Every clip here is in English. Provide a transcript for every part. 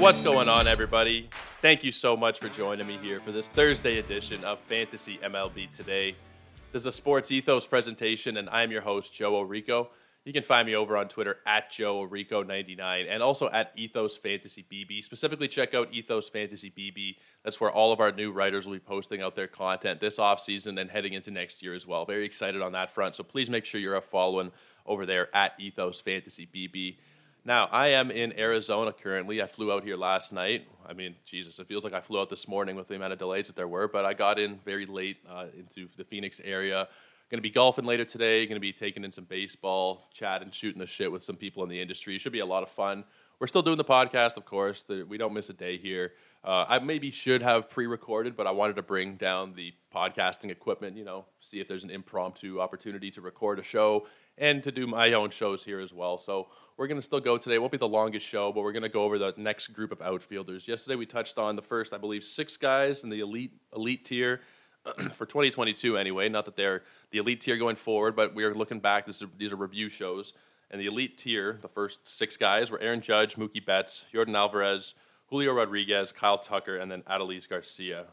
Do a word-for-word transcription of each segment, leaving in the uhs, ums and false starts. What's going on, everybody? Thank you so much for joining me here for this Thursday edition of Fantasy M L B Today. This is a Sports Ethos presentation, and I'm your host, Joe Orrico. You can find me over on Twitter at Joe Orrico ninety-nine and also at Ethos Fantasy B B. Specifically, check out Ethos Fantasy B B. That's where all of our new writers will be posting out their content this offseason and heading into next year as well. Very excited on that front, so please make sure you're following over there at Ethos Fantasy B B. Now, I am in Arizona currently. I flew out here last night. I mean, Jesus, it feels like I flew out this morning with the amount of delays that there were, but I got in very late uh, into the Phoenix area. Going to be golfing later today, going to be taking in some baseball, chatting, shooting the shit with some people in the industry. Should be a lot of fun. We're still doing the podcast, of course. We don't miss a day here. Uh, I maybe should have pre-recorded, but I wanted to bring down the podcasting equipment, you know, see if there's an impromptu opportunity to record a show and to do my own shows here as well. So we're going to still go today. It won't be the longest show, but we're going to go over the next group of outfielders. Yesterday we touched on the first, I believe, six guys in the elite elite tier. For twenty twenty-two anyway, not that they're the elite tier going forward, but we are looking back. This is, these are review shows. And the elite tier, the first six guys, were Aaron Judge, Mookie Betts, Jordan Alvarez, Julio Rodriguez, Kyle Tucker, and then Adolis Garcia.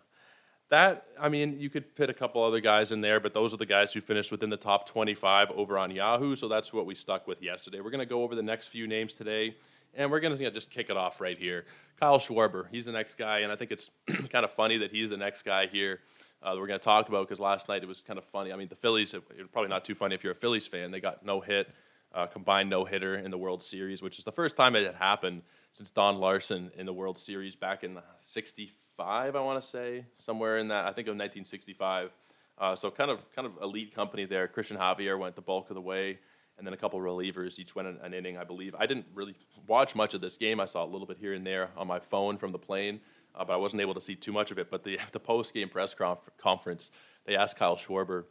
That, I mean, you could pit a couple other guys in there, but those are the guys who finished within the top twenty-five over on Yahoo, so that's what we stuck with yesterday. We're going to go over the next few names today, and we're going to you know, just kick it off right here. Kyle Schwarber, he's the next guy, and I think it's kind of funny that he's the next guy here. Uh, that we're going to talk about, because last night it was kind of funny. I mean, the Phillies, it, it, probably not too funny if you're a Phillies fan. They got no hit, uh, combined no-hitter in the World Series, which is the first time it had happened since Don Larsen in the World Series back in sixty-five, I want to say, somewhere in that. I think of nineteen sixty-five. Uh, so kind of kind of elite company there. Christian Javier went the bulk of the way, and then a couple relievers. Each went an, an inning, I believe. I didn't really watch much of this game. I saw a little bit here and there on my phone from the plane. Uh, but I wasn't able to see too much of it. But the, the post-game press conf- conference, they asked Kyle Schwarber,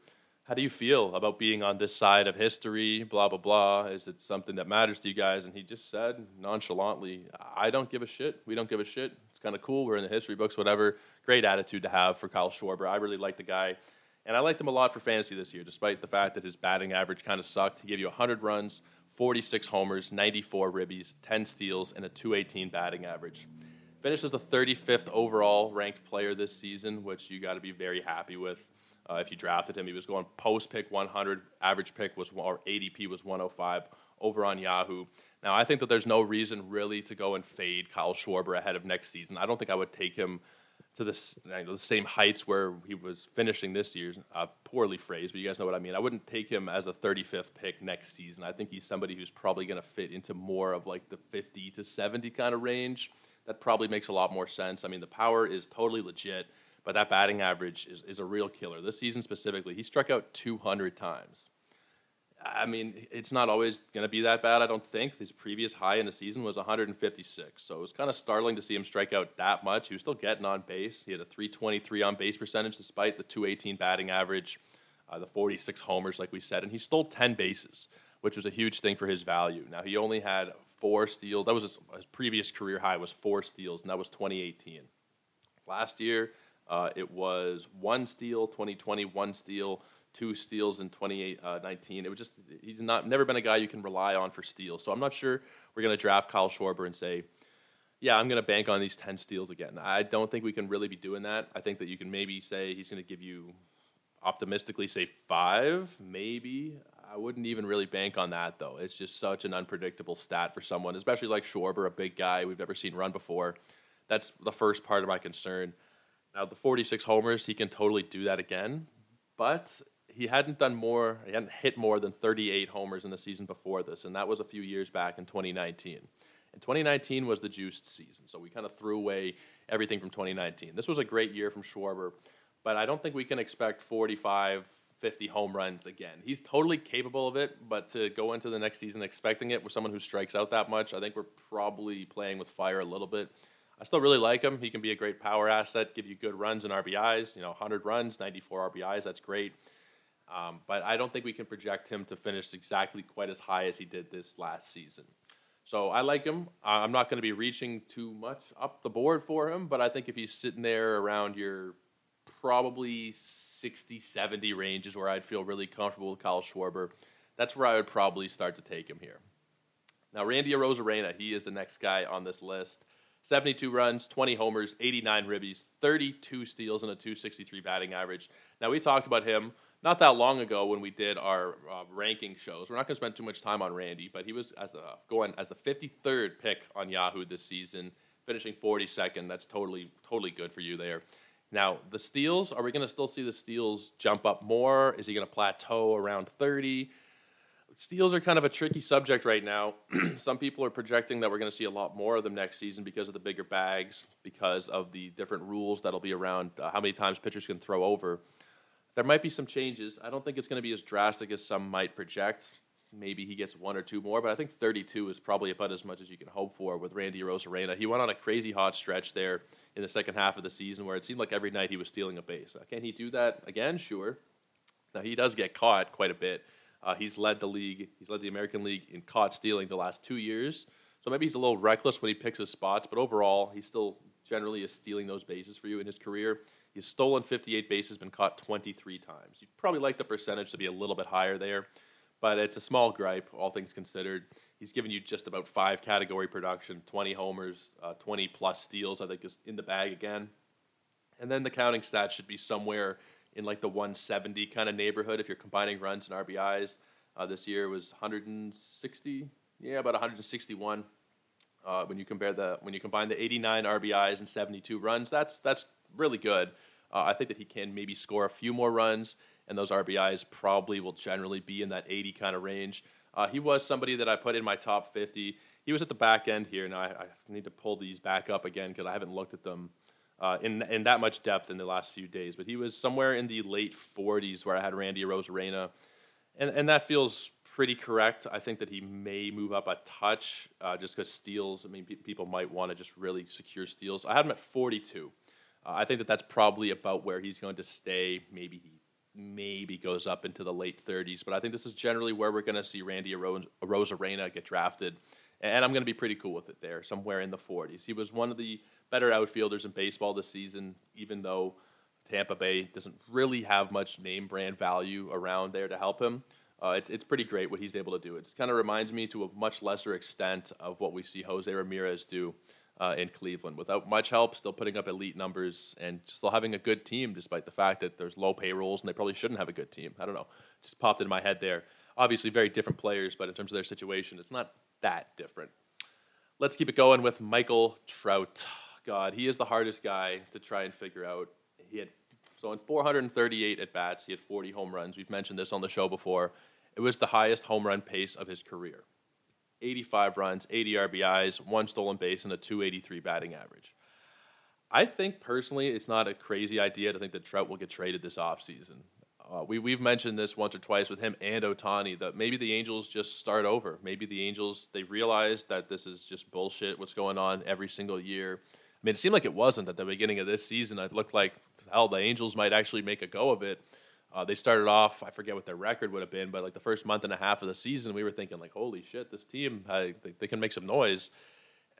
how do you feel about being on this side of history, blah, blah, blah? Is it something that matters to you guys? And he just said nonchalantly, I don't give a shit. We don't give a shit. It's kind of cool. We're in the history books, whatever. Great attitude to have for Kyle Schwarber. I really like the guy. And I liked him a lot for fantasy this year, despite the fact that his batting average kind of sucked. He gave you one hundred runs, forty-six homers, ninety-four ribbies, ten steals, and a two eighteen batting average. Finished as the thirty-fifth overall ranked player this season, which you got to be very happy with. Uh, if you drafted him, he was going post pick one hundred, average pick was or A D P was one oh five over on Yahoo. Now I think that there's no reason really to go and fade Kyle Schwarber ahead of next season. I don't think I would take him to this, you know, the same heights where he was finishing this year's. Uh, poorly phrased, but you guys know what I mean. I wouldn't take him as the thirty-fifth pick next season. I think he's somebody who's probably going to fit into more of like the fifty to seventy kind of range. That probably makes a lot more sense. I mean, the power is totally legit, but that batting average is, is a real killer. This season specifically, he struck out two hundred times. I mean, it's not always going to be that bad, I don't think. His previous high in the season was one fifty-six, so it was kind of startling to see him strike out that much. He was still getting on base. He had a three twenty-three on base percentage despite the two eighteen batting average, uh, the forty-six homers, like we said, and he stole ten bases, which was a huge thing for his value. Now, he only had four steals. That was his, his previous career high was four steals, and that was twenty eighteen. Last year, uh, it was one steal, twenty twenty, one steal, two steals in twenty nineteen. It was just he's not never been a guy you can rely on for steals. So I'm not sure we're going to draft Kyle Schwarber and say, yeah, I'm going to bank on these ten steals again. I don't think we can really be doing that. I think that you can maybe say he's going to give you, optimistically say five, maybe. I wouldn't even really bank on that, though. It's just such an unpredictable stat for someone, especially like Schwarber, a big guy we've never seen run before. That's the first part of my concern. Now, the forty-six homers, he can totally do that again, but he hadn't done more, he hadn't hit more than thirty-eight homers in the season before this, and that was a few years back in twenty nineteen. And twenty nineteen was the juiced season, so we kind of threw away everything from twenty nineteen. This was a great year from Schwarber, but I don't think we can expect forty-five, fifty home runs again. He's totally capable of it, but to go into the next season expecting it with someone who strikes out that much, I think we're probably playing with fire a little bit. I still really like him. He can be a great power asset, give you good runs and R B Is, you know, one hundred runs, ninety-four R B Is, that's great. Um, but I don't think we can project him to finish exactly quite as high as he did this last season. So I like him. I'm not going to be reaching too much up the board for him, but I think if he's sitting there around your probably sixty, seventy range is where I'd feel really comfortable with Kyle Schwarber. That's where I would probably start to take him here. Now, Randy Arozarena, he is the next guy on this list. seventy-two runs, twenty homers, eighty-nine ribbies, thirty-two steals, and a two sixty-three batting average. Now, we talked about him not that long ago when we did our uh, ranking shows. We're not going to spend too much time on Randy, but he was as the, going as the fifty-third pick on Yahoo this season, finishing forty-second. That's totally, totally good for you there. Now, the steals, are we going to still see the steals jump up more? Is he going to plateau around thirty? Steals are kind of a tricky subject right now. Some people are projecting that we're going to see a lot more of them next season because of the bigger bags, because of the different rules that'll be around uh, how many times pitchers can throw over. There might be some changes. I don't think it's going to be as drastic as some might project. Maybe he gets one or two more, but I think thirty-two is probably about as much as you can hope for with Randy Arozarena. He went on a crazy hot stretch there in the second half of the season where it seemed like every night he was stealing a base. Uh, can he do that again? Sure. Now, he does get caught quite a bit. Uh, he's led the league. He's led the American League in caught stealing the last two years. So maybe he's a little reckless when he picks his spots, but overall, he still generally is stealing those bases for you in his career. He's stolen fifty-eight bases, been caught twenty-three times. You'd probably like the percentage to be a little bit higher there, but it's a small gripe, all things considered. He's given you just about five category production, twenty homers, uh, twenty-plus steals, I think, is in the bag again. And then the counting stats should be somewhere in like the one seventy kind of neighborhood if you're combining runs and R B Is. Uh, this year was one hundred sixty, yeah, about one hundred sixty-one. Uh, when you compare the when you combine the eighty-nine R B Is and seventy-two runs, that's that's really good. Uh, I think that he can maybe score a few more runs, and those R B Is probably will generally be in that eighty kind of range. Uh, he was somebody that I put in my top fifty. He was at the back end here, and I, I need to pull these back up again because I haven't looked at them Uh, in in that much depth in the last few days, but he was somewhere in the late forties where I had Randy Arozarena, and and that feels pretty correct. I think that he may move up a touch uh, just because steals. I mean, pe- people might want to just really secure steals. I had him at forty-two. Uh, I think that that's probably about where he's going to stay. Maybe he maybe goes up into the late thirties, but I think this is generally where we're going to see Randy Arozarena get drafted, and I'm going to be pretty cool with it there. Somewhere in the forties, he was one of the better outfielders in baseball this season, even though Tampa Bay doesn't really have much name brand value around there to help him. Uh, it's it's pretty great what he's able to do. It kind of reminds me to a much lesser extent of what we see Jose Ramirez do uh, in Cleveland. Without much help, still putting up elite numbers and still having a good team, despite the fact that there's low payrolls and they probably shouldn't have a good team. I don't know. Just popped into my head there. Obviously very different players, but in terms of their situation, it's not that different. Let's keep it going with Michael Trout. God, he is the hardest guy to try and figure out. He had so in four hundred thirty-eight at-bats, he had forty home runs. We've mentioned this on the show before. It was the highest home run pace of his career. eighty-five runs, eighty R B Is, one stolen base, and a two eighty-three batting average. I think, personally, it's not a crazy idea to think that Trout will get traded this offseason. Uh, we, we've mentioned this once or twice with him and Ohtani, that maybe the Angels just start over. Maybe the Angels, they realize that this is just bullshit, what's going on every single year. I mean, it seemed like it wasn't at the beginning of this season. It looked like, hell, the Angels might actually make a go of it. Uh, they started off, I forget what their record would have been, but like the first month and a half of the season, we were thinking like, holy shit, this team, I, they, they can make some noise.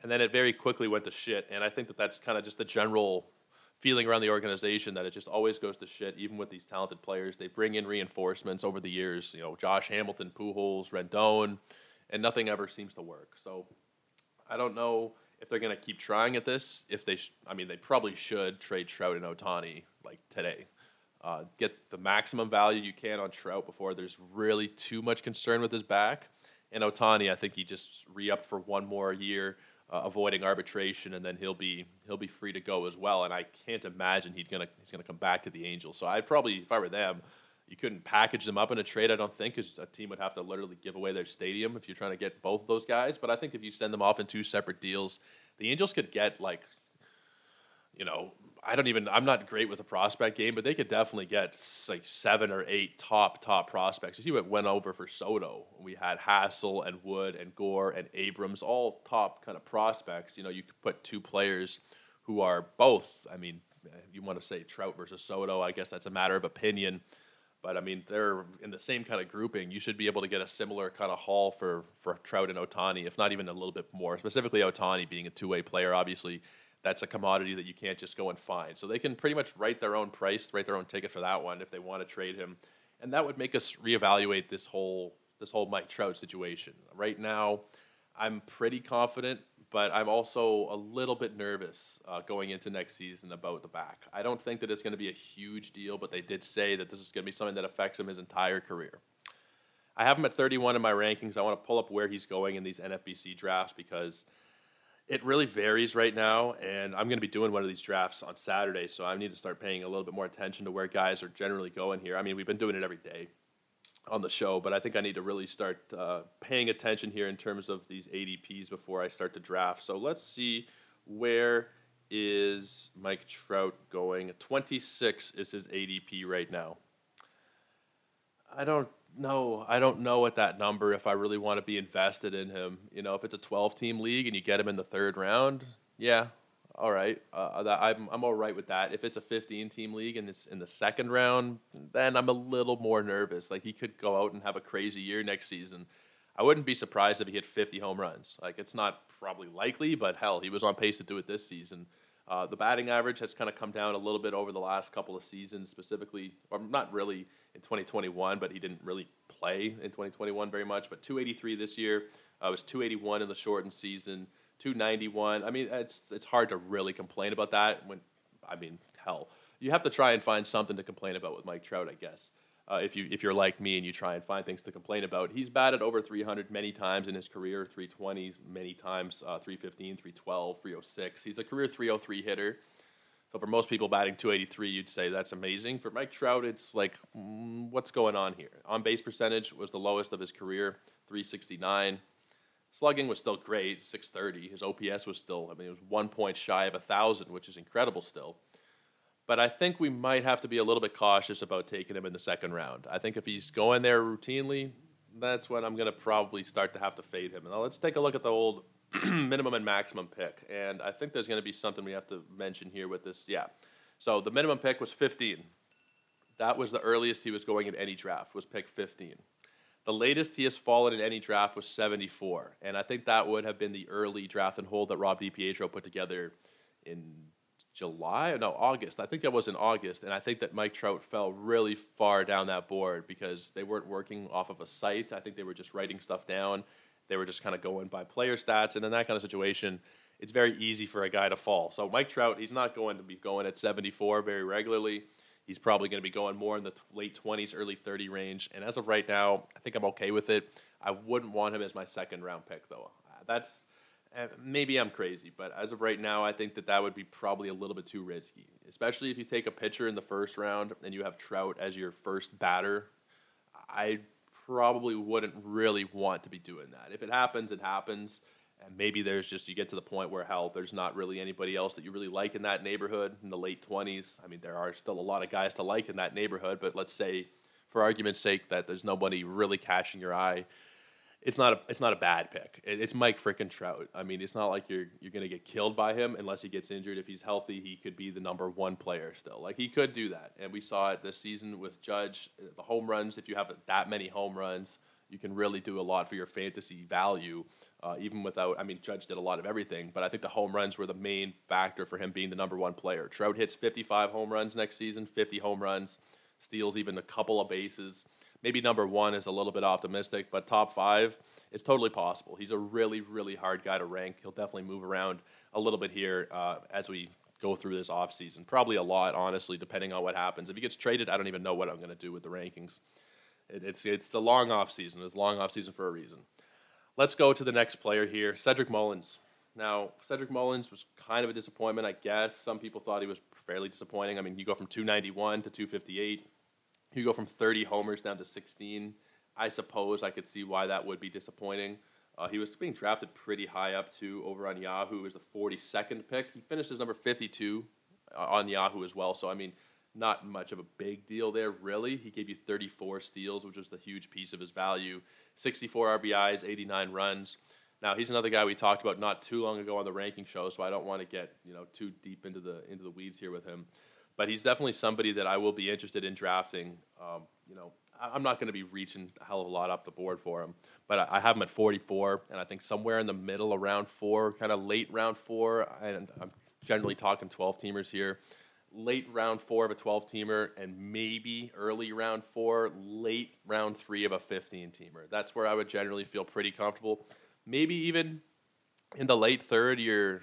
And then it very quickly went to shit. And I think that that's kind of just the general feeling around the organization, that it just always goes to shit, even with these talented players. They bring in reinforcements over the years, you know, Josh Hamilton, Pujols, Rendon, and nothing ever seems to work. So I don't know if they're going to keep trying at this, if they, sh- I mean, they probably should trade Trout and Ohtani like today. Uh, get the maximum value you can on Trout before there's really too much concern with his back. And Ohtani, I think he just re-upped for one more year, uh, avoiding arbitration, and then he'll be he'll be free to go as well. And I can't imagine he's gonna he's gonna come back to the Angels. So I'd probably, if I were them, you couldn't package them up in a trade, I don't think, because a team would have to literally give away their stadium if you're trying to get both of those guys. But I think if you send them off in two separate deals, the Angels could get, like, you know, I don't even, I'm not great with the prospect game, but they could definitely get like seven or eight top, top prospects. You see what went over for Soto. We had Hassel and Wood and Gore and Abrams, all top kind of prospects. You know, you could put two players who are both, I mean, you want to say Trout versus Soto, I guess that's a matter of opinion. But, I mean, they're in the same kind of grouping. You should be able to get a similar kind of haul for, for Trout and Ohtani, if not even a little bit more. Specifically, Ohtani being a two-way player, obviously, that's a commodity that you can't just go and find. So they can pretty much write their own price, write their own ticket for that one if they want to trade him. And that would make us reevaluate this whole this whole Mike Trout situation. Right now, I'm pretty confident but I'm also a little bit nervous uh, going into next season about the back. I don't think that it's going to be a huge deal, but they did say that this is going to be something that affects him his entire career. I have him at thirty-one in my rankings. I want to pull up where he's going in these N F B C drafts because it really varies right now, and I'm going to be doing one of these drafts on Saturday, so I need to start paying a little bit more attention to where guys are generally going here. I mean, we've been doing it every day on the show, but I think I need to really start uh, paying attention here in terms of these A D Ps before I start to draft. So let's see, where is Mike Trout going? twenty-six is his A D P right now. I don't know. I don't know at that number if I really want to be invested in him. You know, if it's a twelve-team league and you get him in the third round, yeah, all right. Uh, that, I'm I'm all right with that. If it's a fifteen-team league and it's in the second round, then I'm a little more nervous. Like, he could go out and have a crazy year next season. I wouldn't be surprised if he hit fifty home runs. Like, it's not probably likely, but hell, he was on pace to do it this season. Uh, the batting average has kind of come down a little bit over the last couple of seasons, specifically, or not really in twenty twenty-one, but he didn't really play in twenty twenty-one very much. But two eighty-three this year, uh, it was two eighty-one in the shortened season, two ninety-one. I mean, it's it's hard to really complain about that. When I mean, hell, you have to try and find something to complain about with Mike Trout, I guess. Uh, if you if you're like me and you try and find things to complain about, he's batted over three hundred many times in his career, three twenty many times, uh, three fifteen, three twelve, three oh six. He's a career three oh three hitter. So for most people batting two eighty-three, you'd say that's amazing. For Mike Trout, it's like, mm, what's going on here? On-base percentage was the lowest of his career, three sixty-nine. Slugging was still great, six thirty. His O P S was still, I mean, it was one point shy of one thousand, which is incredible still. But I think we might have to be a little bit cautious about taking him in the second round. I think if he's going there routinely, that's when I'm going to probably start to have to fade him. And now let's take a look at the old minimum and maximum pick. And I think there's going to be something we have to mention here with this. Yeah. So the minimum pick was fifteen. That was the earliest he was going in any draft, was pick fifteen. The latest he has fallen in any draft was seventy-four. And I think that would have been the early draft and hold that Rob DiPietro put together in July? No, August. I think that was in August. And I think that Mike Trout fell really far down that board because they weren't working off of a site. I think they were just writing stuff down. They were just kind of going by player stats. And in that kind of situation, it's very easy for a guy to fall. So Mike Trout, he's not going to be going at seventy-four very regularly. He's probably going to be going more in the late twenties, early thirty range. And as of right now, I think I'm okay with it. I wouldn't want him as my second round pick, though. That's maybe I'm crazy, but as of right now, I think that that would be probably a little bit too risky, especially if you take a pitcher in the first round and you have Trout as your first batter. I probably wouldn't really want to be doing that. If it happens, it happens. And maybe there's just, you get to the point where, hell, there's not really anybody else that you really like in that neighborhood in the late twenties. I mean, there are still a lot of guys to like in that neighborhood, but let's say, for argument's sake, that there's nobody really catching your eye. It's not a it's not a bad pick. It's Mike freaking Trout. I mean, it's not like you're you're gonna get killed by him unless he gets injured. If he's healthy, he could be the number one player still. Like, he could do that, and we saw it this season with Judge. The home runs. If you have that many home runs, you can really do a lot for your fantasy value. Uh, even without, I mean, Judge did a lot of everything, but I think the home runs were the main factor for him being the number one player. Trout hits fifty-five home runs next season, fifty home runs, steals even a couple of bases. Maybe number one is a little bit optimistic, but top five, it's totally possible. He's a really, really hard guy to rank. He'll definitely move around a little bit here uh, as we go through this offseason. Probably a lot, honestly, depending on what happens. If he gets traded, I don't even know what I'm going to do with the rankings. It, it's it's a long offseason. It's a long offseason for a reason. Let's go to the next player here, Cedric Mullins. Now, Cedric Mullins was kind of a disappointment, I guess. Some people thought he was fairly disappointing. I mean, you go from two ninety-one to two fifty-eight. You go from thirty homers down to sixteen. I suppose I could see why that would be disappointing. Uh, he was being drafted pretty high up, too, over on Yahoo. He was the forty-second pick. He finished as number fifty-two uh, on Yahoo as well. So, I mean, not much of a big deal there, really. He gave you thirty-four steals, which was the huge piece of his value. sixty-four R B Is, eighty-nine runs. Now, he's another guy we talked about not too long ago on the ranking show, so I don't want to get, you know, too deep into the into the weeds here with him. But he's definitely somebody that I will be interested in drafting. Um, you know, I'm not going to be reaching a hell of a lot up the board for him. But I have him at forty-four, and I think somewhere in the middle of round four, kind of late round four, and I'm generally talking twelve-teamers here, late round four of a twelve-teamer and maybe early round four, late round three of a fifteen-teamer. That's where I would generally feel pretty comfortable. Maybe even in the late third, you're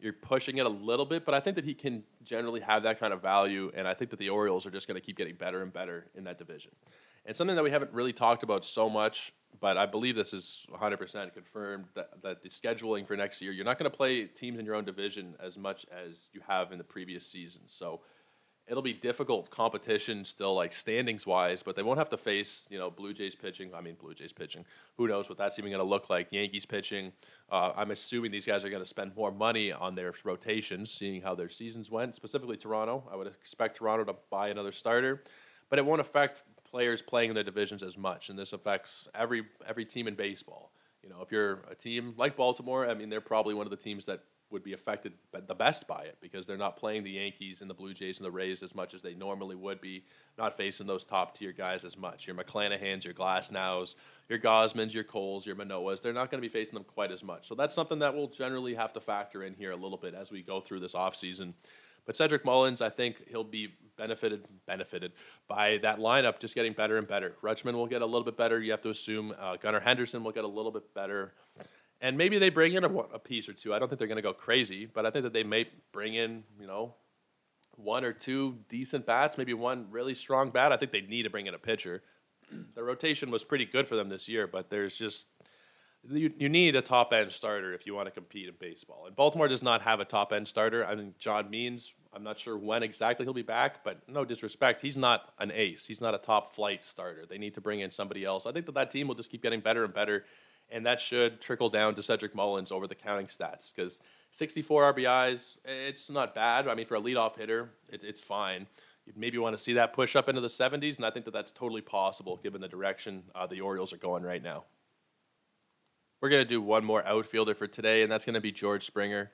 you're pushing it a little bit, but I think that he can generally have that kind of value, and I think that the Orioles are just going to keep getting better and better in that division. And something that we haven't really talked about so much, but I believe this is one hundred percent confirmed, that, that the scheduling for next year, you're not going to play teams in your own division as much as you have in the previous season. So it'll be difficult competition still, like standings-wise, but they won't have to face, you know, Blue Jays pitching. I mean, Blue Jays pitching. Who knows what that's even going to look like. Yankees pitching. Uh, I'm assuming these guys are going to spend more money on their rotations, seeing how their seasons went, specifically Toronto. I would expect Toronto to buy another starter, but it won't affect players playing in their divisions as much, and this affects every every team in baseball. You know, if you're a team like Baltimore, I mean, they're probably one of the teams that would be affected the best by it because they're not playing the Yankees and the Blue Jays and the Rays as much as they normally would be, not facing those top-tier guys as much. Your McClanahan's, your Glasnow's, your Gosman's, your Cole's, your Manoa's, they're not going to be facing them quite as much. So that's something that we'll generally have to factor in here a little bit as we go through this offseason. But Cedric Mullins, I think he'll be benefited benefited by that lineup just getting better and better. Rutchman will get a little bit better. You have to assume uh, Gunnar Henderson will get a little bit better. And maybe they bring in a, a piece or two. I don't think they're going to go crazy, but I think that they may bring in, you know, one or two decent bats, maybe one really strong bat. I think they need to bring in a pitcher. The rotation was pretty good for them this year, but there's just you, you need a top-end starter if you want to compete in baseball. And Baltimore does not have a top-end starter. I mean, John Means, I'm not sure when exactly he'll be back, but no disrespect, he's not an ace. He's not a top-flight starter. They need to bring in somebody else. I think that that team will just keep getting better and better, and that should trickle down to Cedric Mullins over the counting stats because sixty-four R B Is, it's not bad. I mean, for a leadoff hitter, it, it's fine. You maybe want to see that push up into the seventies, and I think that that's totally possible given the direction uh, the Orioles are going right now. We're going to do one more outfielder for today, and that's going to be George Springer.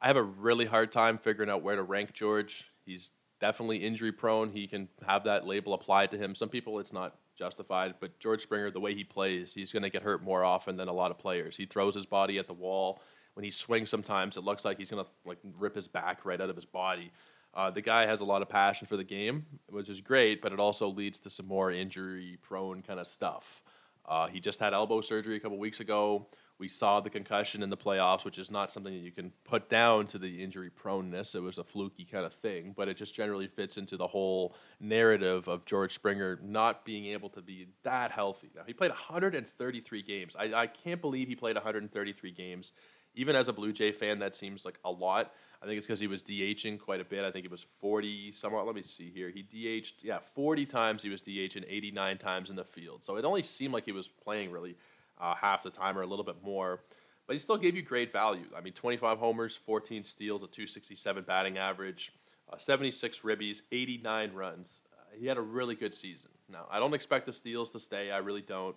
I have a really hard time figuring out where to rank George. He's definitely injury prone. He can have that label applied to him. Some people, it's not justified, but George Springer, the way he plays, he's going to get hurt more often than a lot of players. He throws his body at the wall. When he swings sometimes, it looks like he's going to like rip his back right out of his body. Uh, the guy has a lot of passion for the game, which is great, but it also leads to some more injury-prone kind of stuff. Uh, he just had elbow surgery a couple weeks ago. We saw the concussion in the playoffs, which is not something that you can put down to the injury proneness. It was a fluky kind of thing, but it just generally fits into the whole narrative of George Springer not being able to be that healthy. Now, he played one hundred thirty-three games. I, I can't believe he played one hundred thirty-three games. Even as a Blue Jay fan, that seems like a lot. I think it's because he was DHing quite a bit. I think it was forty somewhat. Let me see here. He D H'd, yeah, forty times he was D H'ing, eighty-nine times in the field. So it only seemed like he was playing really Uh, half the time or a little bit more, but he still gave you great value. I mean, twenty-five homers, fourteen steals, a two sixty-seven batting average, uh, seventy-six ribbies, eighty-nine runs. Uh, he had a really good season. Now, I don't expect the steals to stay. I really don't.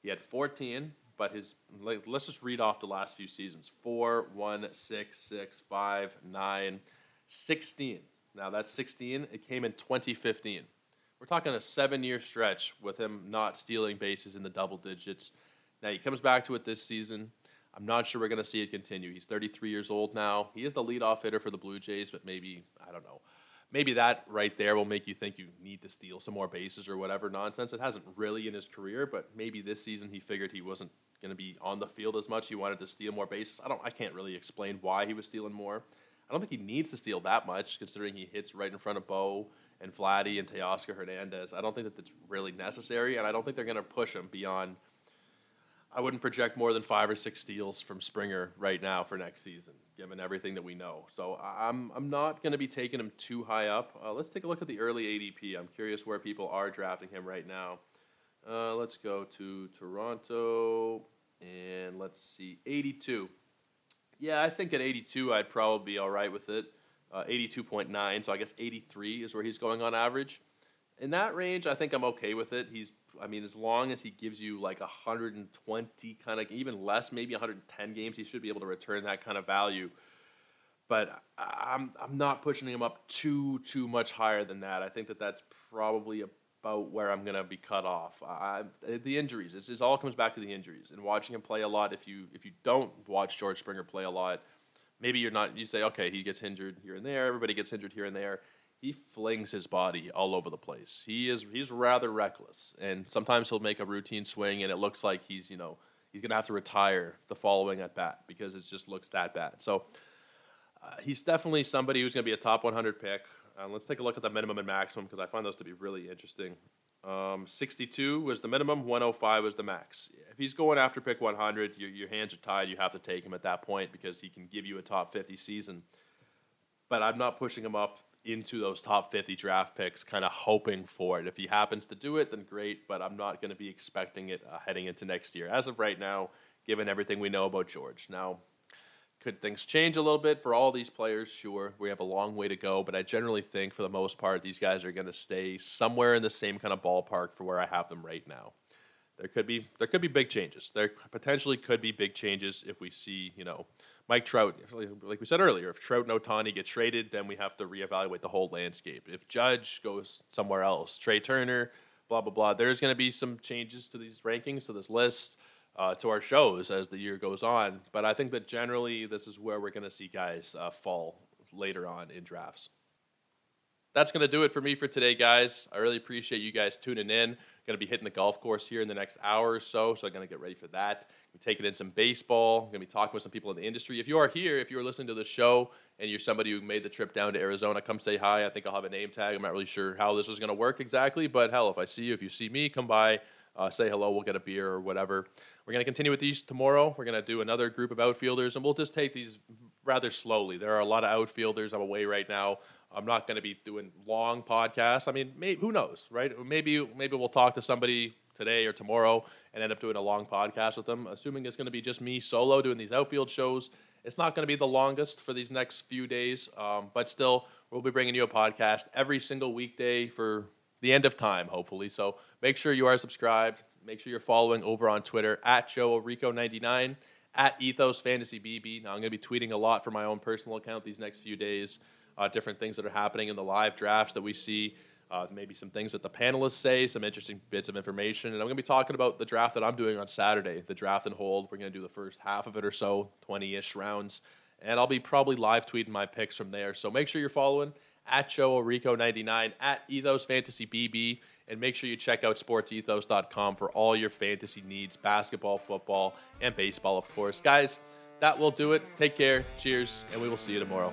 He had fourteen, but his like, let's just read off the last few seasons. four, one, six, six, five, nine, sixteen. Now, that's sixteen. It came in twenty fifteen. We're talking a seven-year stretch with him not stealing bases in the double digits. Now, he comes back to it this season. I'm not sure we're going to see it continue. He's thirty-three years old now. He is the leadoff hitter for the Blue Jays, but maybe, I don't know, maybe that right there will make you think you need to steal some more bases or whatever nonsense. It hasn't really in his career, but maybe this season he figured he wasn't going to be on the field as much. He wanted to steal more bases. I don't. I can't really explain why he was stealing more. I don't think he needs to steal that much considering he hits right in front of Bo and Vladdy and Teoscar Hernandez. I don't think that that's really necessary, and I don't think they're going to push him beyond – I wouldn't project more than five or six steals from Springer right now for next season, given everything that we know. So I'm I'm not going to be taking him too high up. Uh, let's take a look at the early A D P. I'm curious where people are drafting him right now. Uh, let's go to Toronto, and let's see, eighty-two. Yeah, I think at eighty-two I'd probably be all right with it. Uh, eighty-two point nine, so I guess eighty-three is where he's going on average. In that range, I think I'm okay with it. He's I mean, as long as he gives you like one hundred twenty, kind of even less, maybe one hundred ten games, he should be able to return that kind of value. But I'm I'm not pushing him up too too much higher than that. I think that that's probably about where I'm gonna be cut off. I, the injuries, it's, it all comes back to the injuries and watching him play a lot. If you if you don't watch George Springer play a lot, maybe you're not. You say, okay, he gets injured here and there. Everybody gets injured here and there. He flings his body all over the place. He is he's rather reckless, and sometimes he'll make a routine swing, and it looks like he's you know he's going to have to retire the following at bat because it just looks that bad. So uh, he's definitely somebody who's going to be a top one hundred pick. Uh, let's take a look at the minimum and maximum because I find those to be really interesting. Um, sixty-two was the minimum, one oh five was the max. If he's going after pick one hundred, your, your hands are tied. You have to take him at that point because he can give you a top fifty season. But I'm not pushing him up into those top fifty draft picks, kind of hoping for it. If he happens to do it, then great, but I'm not going to be expecting it uh, heading into next year. As of right now, given everything we know about George. Now, could things change a little bit for all these players? Sure, we have a long way to go, but I generally think for the most part, these guys are going to stay somewhere in the same kind of ballpark for where I have them right now. There could be there could be big changes. There potentially could be big changes if we see, you know, Mike Trout, like we said earlier, if Trout and Ohtani get traded, then we have to reevaluate the whole landscape. If Judge goes somewhere else, Trey Turner, blah, blah, blah, there's going to be some changes to these rankings, to this list, uh, to our shows as the year goes on. But I think that generally this is where we're going to see guys uh, fall later on in drafts. That's going to do it for me for today, guys. I really appreciate you guys tuning in. Going to be hitting the golf course here in the next hour or so, so I'm going to get ready for that. We're taking in some baseball. Going to be talking with some people in the industry. If you are here, if you're listening to the show and you're somebody who made the trip down to Arizona, come say hi. I think I'll have a name tag. I'm not really sure how this is going to work exactly, but hell, if I see you, if you see me, come by, uh, say hello. We'll get a beer or whatever. We're going to continue with these tomorrow. We're going to do another group of outfielders, and we'll just take these rather slowly. There are a lot of outfielders. I'm away right now. I'm not going to be doing long podcasts. I mean, maybe, who knows, right? Maybe maybe we'll talk to somebody today or tomorrow and end up doing a long podcast with them, assuming it's going to be just me solo doing these outfield shows. It's not going to be the longest for these next few days, um, but still, we'll be bringing you a podcast every single weekday for the end of time, hopefully. So make sure you are subscribed. Make sure you're following over on Twitter, at Joe Orrico ninety-nine, at Ethos Fantasy B B. Now, I'm going to be tweeting a lot from my own personal account these next few days. Uh, different things that are happening in the live drafts that we see, uh, maybe some things that the panelists say, some interesting bits of information. And I'm going to be talking about the draft that I'm doing on Saturday, the draft and hold. We're going to do the first half of it or so, twenty-ish rounds. And I'll be probably live tweeting my picks from there. So make sure you're following at Joe Orrico ninety-nine, at Ethos Fantasy B B, and make sure you check out sports ethos dot com for all your fantasy needs, basketball, football, and baseball, of course. Guys, that will do it. Take care. Cheers. And we will see you tomorrow.